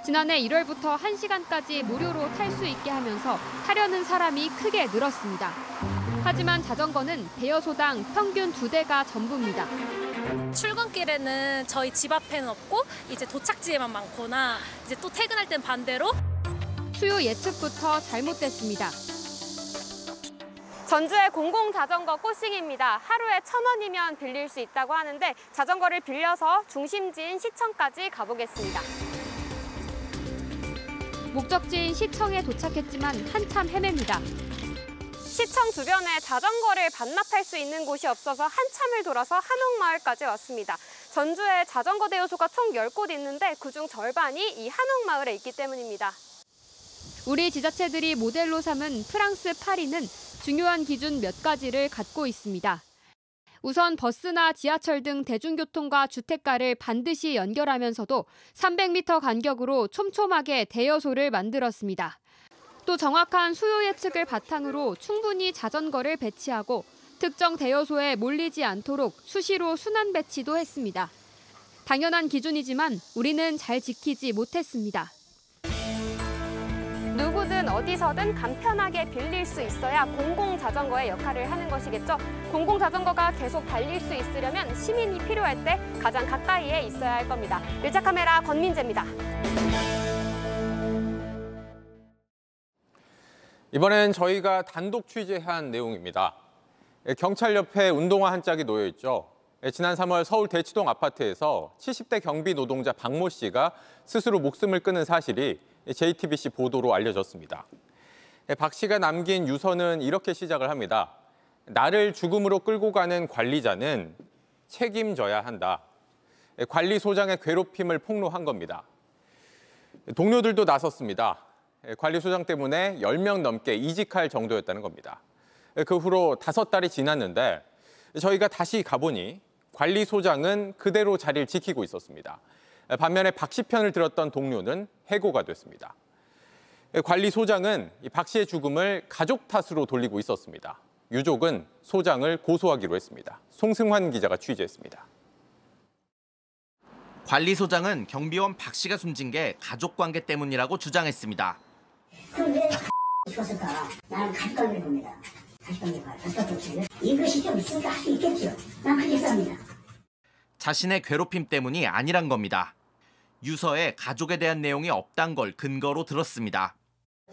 지난해 1월부터 1시간까지 무료로 탈 수 있게 하면서 타려는 사람이 크게 늘었습니다. 하지만 자전거는 대여소당 평균 2대가 전부입니다. 출근길에는 저희 집 앞에는 없고 이제 도착지에만 많거나 이제 또 퇴근할 땐 반대로. 수요 예측부터 잘못됐습니다. 전주의 공공자전거 꽃싱입니다. 하루에 1,000원이면 빌릴 수 있다고 하는데 자전거를 빌려서 중심지인 시청까지 가보겠습니다. 목적지인 시청에 도착했지만 한참 헤맵니다. 시청 주변에 자전거를 반납할 수 있는 곳이 없어서 한참을 돌아서 한옥마을까지 왔습니다. 전주에 자전거 대여소가 총 10곳 있는데 그중 절반이 이 한옥마을에 있기 때문입니다. 우리 지자체들이 모델로 삼은 프랑스 파리는 중요한 기준 몇 가지를 갖고 있습니다. 우선 버스나 지하철 등 대중교통과 주택가를 반드시 연결하면서도 300m 간격으로 촘촘하게 대여소를 만들었습니다. 또 정확한 수요 예측을 바탕으로 충분히 자전거를 배치하고 특정 대여소에 몰리지 않도록 수시로 순환 배치도 했습니다. 당연한 기준이지만 우리는 잘 지키지 못했습니다. 누구든 어디서든 간편하게 빌릴 수 있어야 공공자전거의 역할을 하는 것이겠죠. 공공자전거가 계속 달릴 수 있으려면 시민이 필요할 때 가장 가까이에 있어야 할 겁니다. 일자카메라 권민재입니다. 이번엔 저희가 단독 취재한 내용입니다. 경찰 옆에 운동화 한 짝이 놓여 있죠. 지난 3월 서울 대치동 아파트에서 70대 경비 노동자 박모 씨가 스스로 목숨을 끊은 사실이 JTBC 보도로 알려졌습니다. 박 씨가 남긴 유서는 이렇게 시작을 합니다. 나를 죽음으로 끌고 가는 관리자는 책임져야 한다. 관리소장의 괴롭힘을 폭로한 겁니다. 동료들도 나섰습니다. 관리소장 때문에 10명 넘게 이직할 정도였다는 겁니다. 그 후로 5달이 지났는데 저희가 다시 가보니 관리소장은 그대로 자리를 지키고 있었습니다. 반면에 박 씨 편을 들었던 동료는 해고가 됐습니다. 관리소장은 박 씨의 죽음을 가족 탓으로 돌리고 있었습니다. 유족은 소장을 고소하기로 했습니다. 송승환 기자가 취재했습니다. 관리소장은 경비원 박 씨가 숨진 게 가족 관계 때문이라고 주장했습니다. 그런데 죽었을까? 나는 가족 관계를 봅니다. 가족 관계가 이것이 좀 있으니까 할 수 있겠죠. 난 그렇게 쌉니다. 자신의 괴롭힘 때문이 아니란 겁니다. 유서에 가족에 대한 내용이 없단 걸 근거로 들었습니다.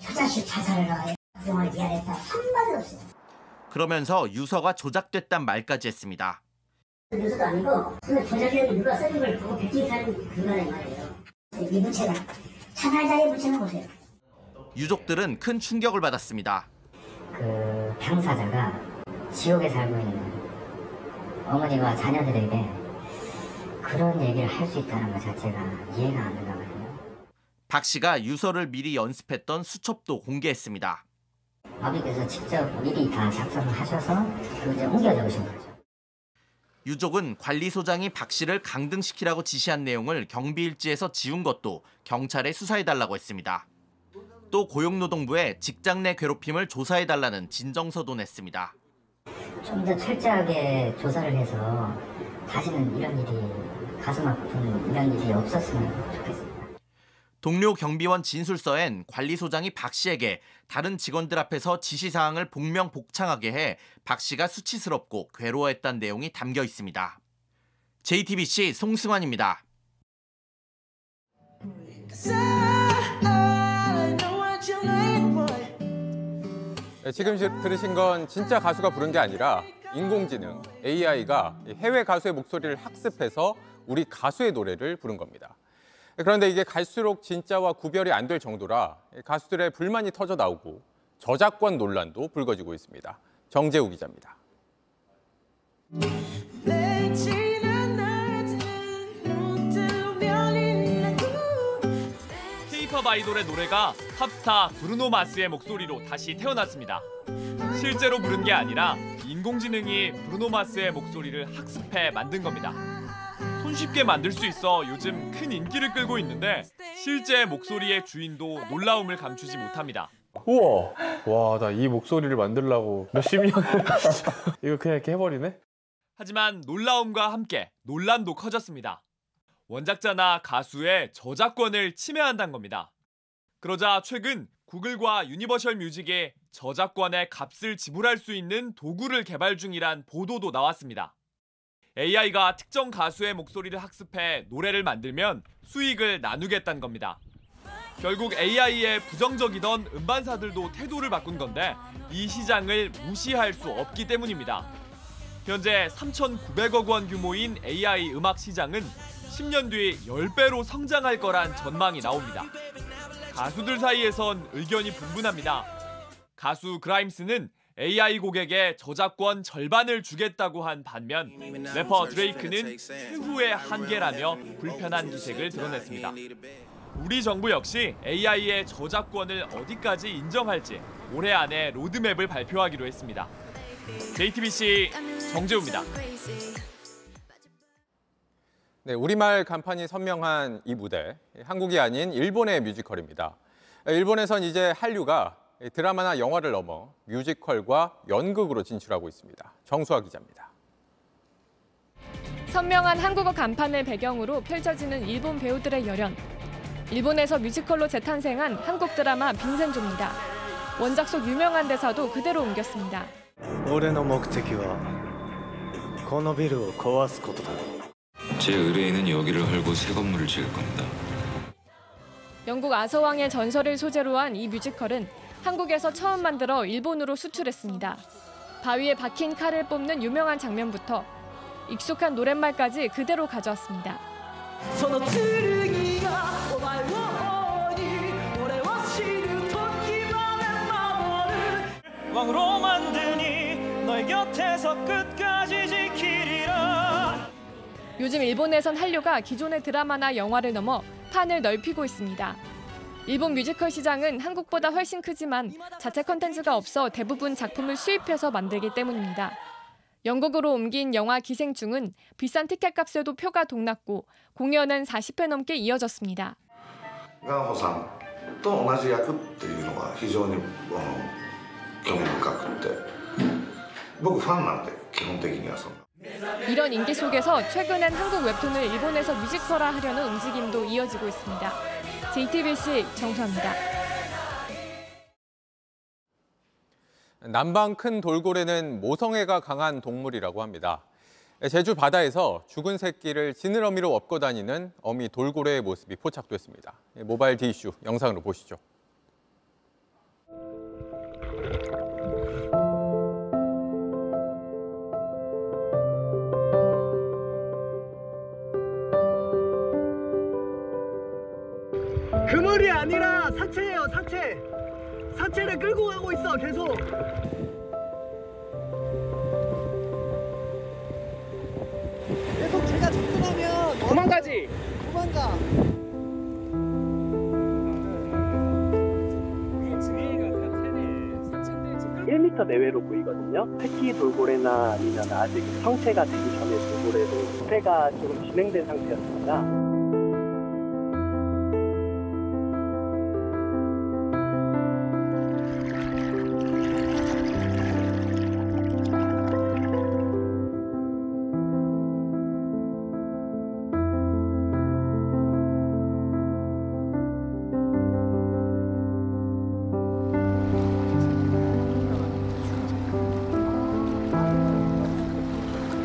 자식 자살을 하고 그동안 미안했다 한마디 없어요. 그러면서 유서가 조작됐단 말까지 했습니다. 유서도 아니고 조작된 누가 써준 걸 보고 백진 사는 그거란 말이에요. 이 문체가 자살자의 문체는 보세요. 유족들은 큰 충격을 받았습니다. 그 당사자가 지옥에 살고 있는 어머니와 자녀들에게 그런 얘기를 할 수 있다는 것 자체가 이해가 안 된다고 해요. 박 씨가 유서를 미리 연습했던 수첩도 공개했습니다. 아버지께서 직접 미리 다 작성을 하셔서 이제 옮겨 적으신 거죠. 유족은 관리소장이 박 씨를 강등시키라고 지시한 내용을 경비일지에서 지운 것도 경찰에 수사해달라고 했습니다. 또 고용노동부에 직장 내 괴롭힘을 조사해달라는 진정서도 냈습니다. 좀 더 철저하게 조사를 해서 다시는 이런 일이, 가슴 아픈 이런 일이 없었으면 좋겠습니다. 동료 경비원 진술서엔 관리소장이 박 씨에게 다른 직원들 앞에서 지시사항을 복명복창하게 해 박 씨가 수치스럽고 괴로워했다는 내용이 담겨 있습니다. JTBC 송승환입니다. 지금 들으신 건 진짜 가수가 부른 게 아니라 인공지능 AI가 해외 가수의 목소리를 학습해서 우리 가수의 노래를 부른 겁니다. 그런데 이게 갈수록 진짜와 구별이 안 될 정도라 가수들의 불만이 터져 나오고 저작권 논란도 불거지고 있습니다. 정재우 기자입니다. K-POP 아이돌의 노래가 팝스타 브루노 마스의 목소리로 다시 태어났습니다. 실제로 부른 게 아니라 인공지능이 브루노 마스의 목소리를 학습해 만든 겁니다. 손쉽게 만들 수 있어 요즘 큰 인기를 끌고 있는데 실제 목소리의 주인도 놀라움을 감추지 못합니다. 우와, 와, 나 이 목소리를 만들려고 몇십 년 이거 그냥 이렇게 해버리네? 하지만 놀라움과 함께 논란도 커졌습니다. 원작자나 가수의 저작권을 침해한다는 겁니다. 그러자 최근 구글과 유니버셜 뮤직에 저작권의 값을 지불할 수 있는 도구를 개발 중이란 보도도 나왔습니다. AI가 특정 가수의 목소리를 학습해 노래를 만들면 수익을 나누겠다는 겁니다. 결국 AI에 부정적이던 음반사들도 태도를 바꾼 건데 이 시장을 무시할 수 없기 때문입니다. 현재 3,900억 원 규모인 AI 음악 시장은 10년 뒤 10배로 성장할 거란 전망이 나옵니다. 가수들 사이에선 의견이 분분합니다. 가수 그라임스는 AI 곡에게 저작권 절반을 주겠다고 한 반면 래퍼 드레이크는 최후의 한계라며 불편한 기색을 드러냈습니다. 우리 정부 역시 AI의 저작권을 어디까지 인정할지 올해 안에 로드맵을 발표하기로 했습니다. JTBC 정재우입니다. 네, 우리말 간판이 선명한 이 무대, 한국이 아닌 일본의 뮤지컬입니다. 일본에선 이제 한류가 드라마나 영화를 넘어 뮤지컬과 연극으로 진출하고 있습니다. 정수아 기자입니다. 선명한 한국어 간판을 배경으로 펼쳐지는 일본 배우들의 열연. 일본에서 뮤지컬로 재탄생한 한국 드라마 빈센조입니다. 원작 속 유명한 대사도 그대로 옮겼습니다. 제 의뢰인은 여기를 헐고 새 건물을 지을 겁니다. 영국 아서왕의 전설을 소재로 한 이 뮤지컬은 한국에서 처음 만들어 일본으로 수출했습니다. 바위에 박힌 칼을 뽑는 유명한 장면부터 익숙한 노랫말까지 그대로 가져왔습니다. 왕으로 만드니 너의 곁에서 끝까지 지키리라. 요즘 일본에선 한류가 기존의 드라마나 영화를 넘어 판을 넓히고 있습니다. 일본 뮤지컬 시장은 한국보다 훨씬 크지만 자체 콘텐츠가 없어 대부분 작품을 수입해서 만들기 때문입니다. 영국으로 옮긴 영화 기생충은 비싼 티켓값에도 표가 동났고 공연은 40회 넘게 이어졌습니다. 이런 인기 속에서 최근엔 한국 웹툰을 일본에서 뮤지컬화 하려는 움직임도 이어지고 있습니다. JTBC 정수아입니다. 남방 큰 돌고래는 모성애가 강한 동물이라고 합니다. 제주 바다에서 죽은 새끼를 지느러미로 업고 다니는 어미 돌고래의 모습이 포착됐습니다. 모바일 디슈 영상으로 보시죠. 그물이 아니라 사체예요, 사체. 사체를 끌고 가고 있어, 계속. 계속 제가 접근하면 도망가지. 도망가. 사체는 1m 내외로 보이거든요. 새끼 돌고래나 아니면 아직 성체가 되기 전에 돌고래도 수태가 조금 진행된 상태였습니다.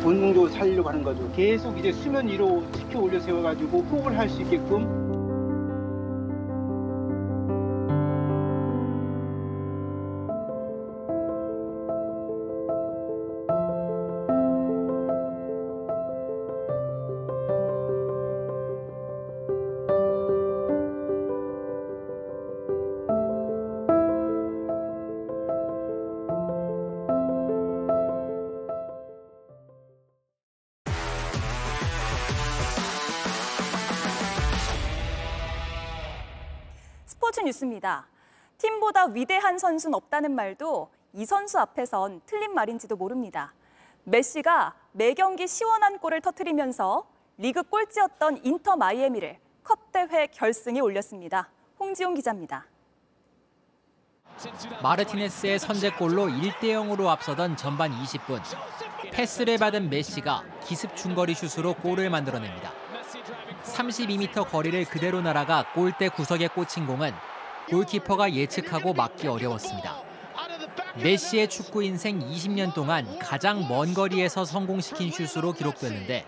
본능적으로 살려고 하는 거죠. 계속 이제 수면 위로 치켜 올려 세워가지고 호흡을 할 수 있게끔. 스포츠 뉴스입니다. 팀보다 위대한 선수는 없다는 말도 이 선수 앞에선 틀린 말인지도 모릅니다. 메시가 매 경기 시원한 골을 터뜨리면서 리그 꼴찌였던 인터 마이애미를 컵대회 결승에 올렸습니다. 홍지용 기자입니다. 마르티네스의 선제골로 1대0으로 앞서던 전반 20분. 패스를 받은 메시가 기습 중거리 슛으로 골을 만들어냅니다. 32m 거리를 그대로 날아가 골대 구석에 꽂힌 공은 골키퍼가 예측하고 막기 어려웠습니다. 메시의 축구 인생 20년 동안 가장 먼 거리에서 성공시킨 슛으로 기록됐는데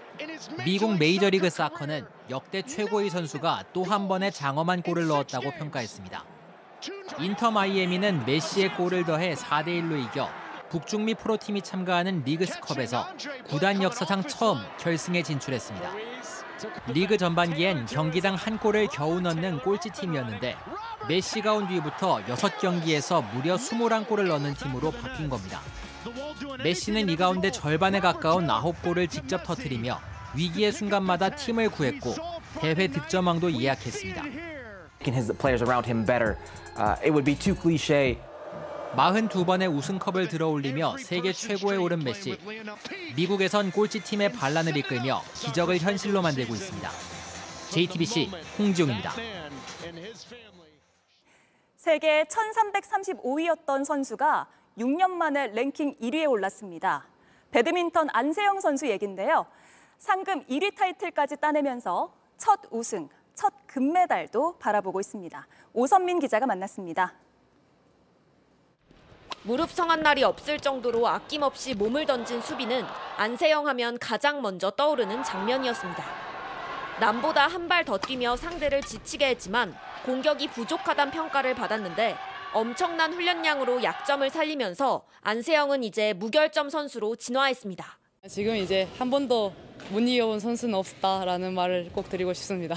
미국 메이저리그 사커는 역대 최고의 선수가 또 한 번의 장엄한 골을 넣었다고 평가했습니다. 인터 마이애미는 메시의 골을 더해 4대1로 이겨 북중미 프로팀이 참가하는 리그스컵에서 구단 역사상 처음 결승에 진출했습니다. 리그 전반기엔 경기당 한 골을 겨우 넣는 꼴찌팀이었는데 메시가 온 뒤부터 6경기에서 무려 21골을 넣는 팀으로 바뀐 겁니다. 메시는 이 가운데 절반에 가까운 9골을 직접 터뜨리며 위기의 순간마다 팀을 구했고 대회 득점왕도 예약했습니다. 42번의 우승컵을 들어올리며 세계 최고에 오른 메시. 미국에선 꼴찌팀의 반란을 이끌며 기적을 현실로 만들고 있습니다. JTBC 홍지웅입니다. 세계 1335위였던 선수가 6년 만에 랭킹 1위에 올랐습니다. 배드민턴 안세영 선수 얘긴데요. 상금 1위 타이틀까지 따내면서 첫 우승, 첫 금메달도 바라보고 있습니다. 오선민 기자가 만났습니다. 무릎 성한 날이 없을 정도로 아낌없이 몸을 던진 수비는 안세영 하면 가장 먼저 떠오르는 장면이었습니다. 남보다 한 발 더 뛰며 상대를 지치게 했지만 공격이 부족하다는 평가를 받았는데 엄청난 훈련량으로 약점을 살리면서 안세영은 이제 무결점 선수로 진화했습니다. 지금 이제 한 번도 못 이겨온 선수는 없다라는 말을 꼭 드리고 싶습니다.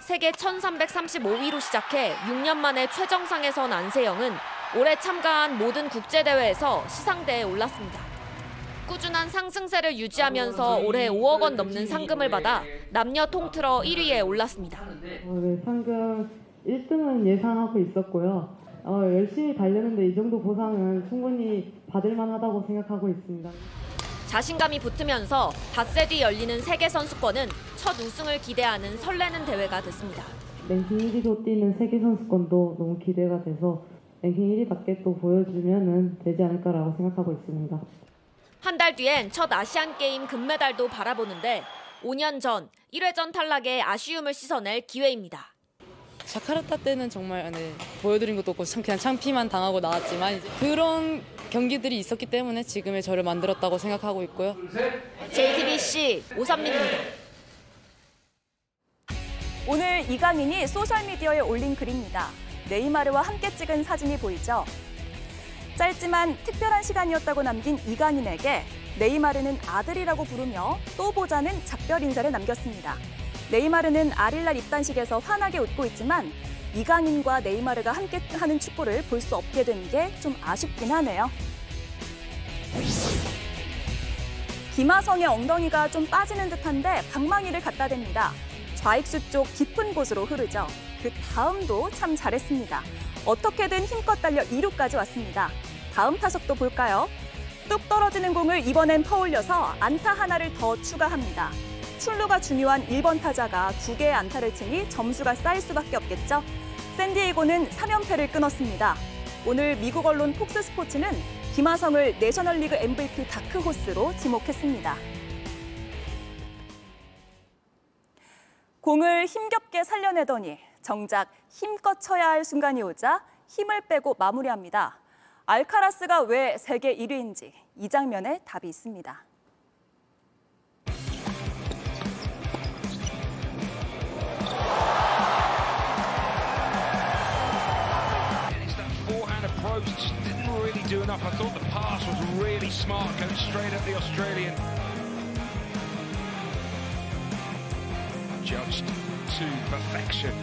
세계 1335위로 시작해 6년 만에 최정상에 선 안세영은 올해 참가한 모든 국제대회에서 시상대에 올랐습니다. 꾸준한 상승세를 유지하면서 올해 5억 원 넘는 상금을 받아 남녀 통틀어 1위에 올랐습니다. 상금 1등은 예상하고 있었고요. 열심히 달렸는데 이 정도 보상은 충분히 받을 만하다고 생각하고 있습니다. 자신감이 붙으면서 닷새 뒤 열리는 세계선수권은 첫 우승을 기대하는 설레는 대회가 됐습니다. 랭킹 1위로 뛰는 세계선수권도 너무 기대가 돼서 랭킹 1위밖에 또 보여주면 되지 않을까라고 생각하고 있습니다. 한 달 뒤엔 첫 아시안게임 금메달도 바라보는데 5년 전 1회전 탈락에 아쉬움을 씻어낼 기회입니다. 자카르타 때는 정말 보여드린 것도 없고 그냥 창피만 당하고 나왔지만 이제 그런 경기들이 있었기 때문에 지금의 저를 만들었다고 생각하고 있고요. JTBC 오선민입니다. 오늘 이강인이 소셜미디어에 올린 글입니다. 네이마르와 함께 찍은 사진이 보이죠? 짧지만 특별한 시간이었다고 남긴 이강인에게 네이마르는 아들이라고 부르며 또 보자는 작별 인사를 남겼습니다. 네이마르는 아릴랄 입단식에서 환하게 웃고 있지만 이강인과 네이마르가 함께 하는 축구를 볼 수 없게 된 게 좀 아쉽긴 하네요. 김하성의 엉덩이가 좀 빠지는 듯한데 방망이를 갖다 댑니다. 좌익수 쪽 깊은 곳으로 흐르죠. 그 다음도 참 잘했습니다. 어떻게든 힘껏 달려 2루까지 왔습니다. 다음 타석도 볼까요? 뚝 떨어지는 공을 이번엔 퍼올려서 안타 하나를 더 추가합니다. 출루가 중요한 1번 타자가 2개의 안타를 치니 점수가 쌓일 수밖에 없겠죠? 샌디에이고는 3연패를 끊었습니다. 오늘 미국 언론 폭스스포츠는 김하성을 내셔널리그 MVP 다크호스로 지목했습니다. 공을 힘겹게 살려내더니 정작 힘껏 쳐야 할 순간이 오자 힘을 빼고 마무리합니다. 알카라스가 왜 세계 1위인지 이 장면에 답이 있습니다. Judged to perfection.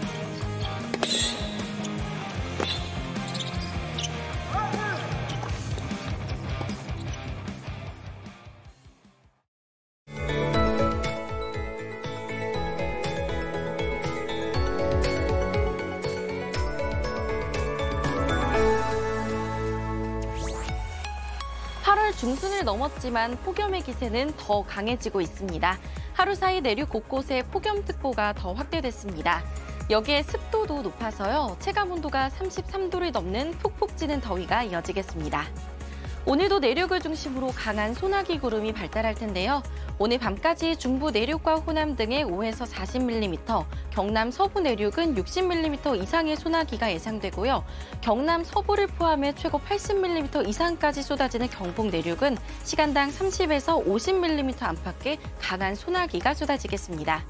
중순을 넘었지만 폭염의 기세는 더 강해지고 있습니다. 하루 사이 내륙 곳곳에 폭염특보가 더 확대됐습니다. 여기에 습도도 높아서요. 체감온도가 33도를 넘는 푹푹 찌는 더위가 이어지겠습니다. 오늘도 내륙을 중심으로 강한 소나기 구름이 발달할 텐데요. 오늘 밤까지 중부 내륙과 호남 등에 5에서 40mm, 경남 서부 내륙은 60mm 이상의 소나기가 예상되고요. 경남 서부를 포함해 최고 80mm 이상까지 쏟아지는 경북 내륙은 시간당 30에서 50mm 안팎의 강한 소나기가 쏟아지겠습니다.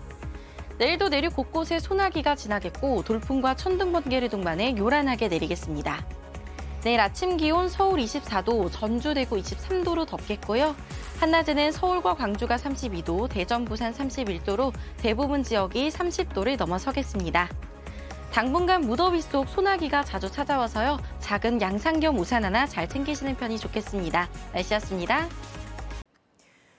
내일도 내륙 곳곳에 소나기가 지나겠고 돌풍과 천둥, 번개를 동반해 요란하게 내리겠습니다. 내일 아침 기온 서울 24도, 전주, 대구 23도로 덥겠고요. 한낮에는 서울과 광주가 32도, 대전, 부산 31도로 대부분 지역이 30도를 넘어서겠습니다. 당분간 무더위 속 소나기가 자주 찾아와서요. 작은 양산 겸 우산 하나 잘 챙기시는 편이 좋겠습니다. 날씨였습니다.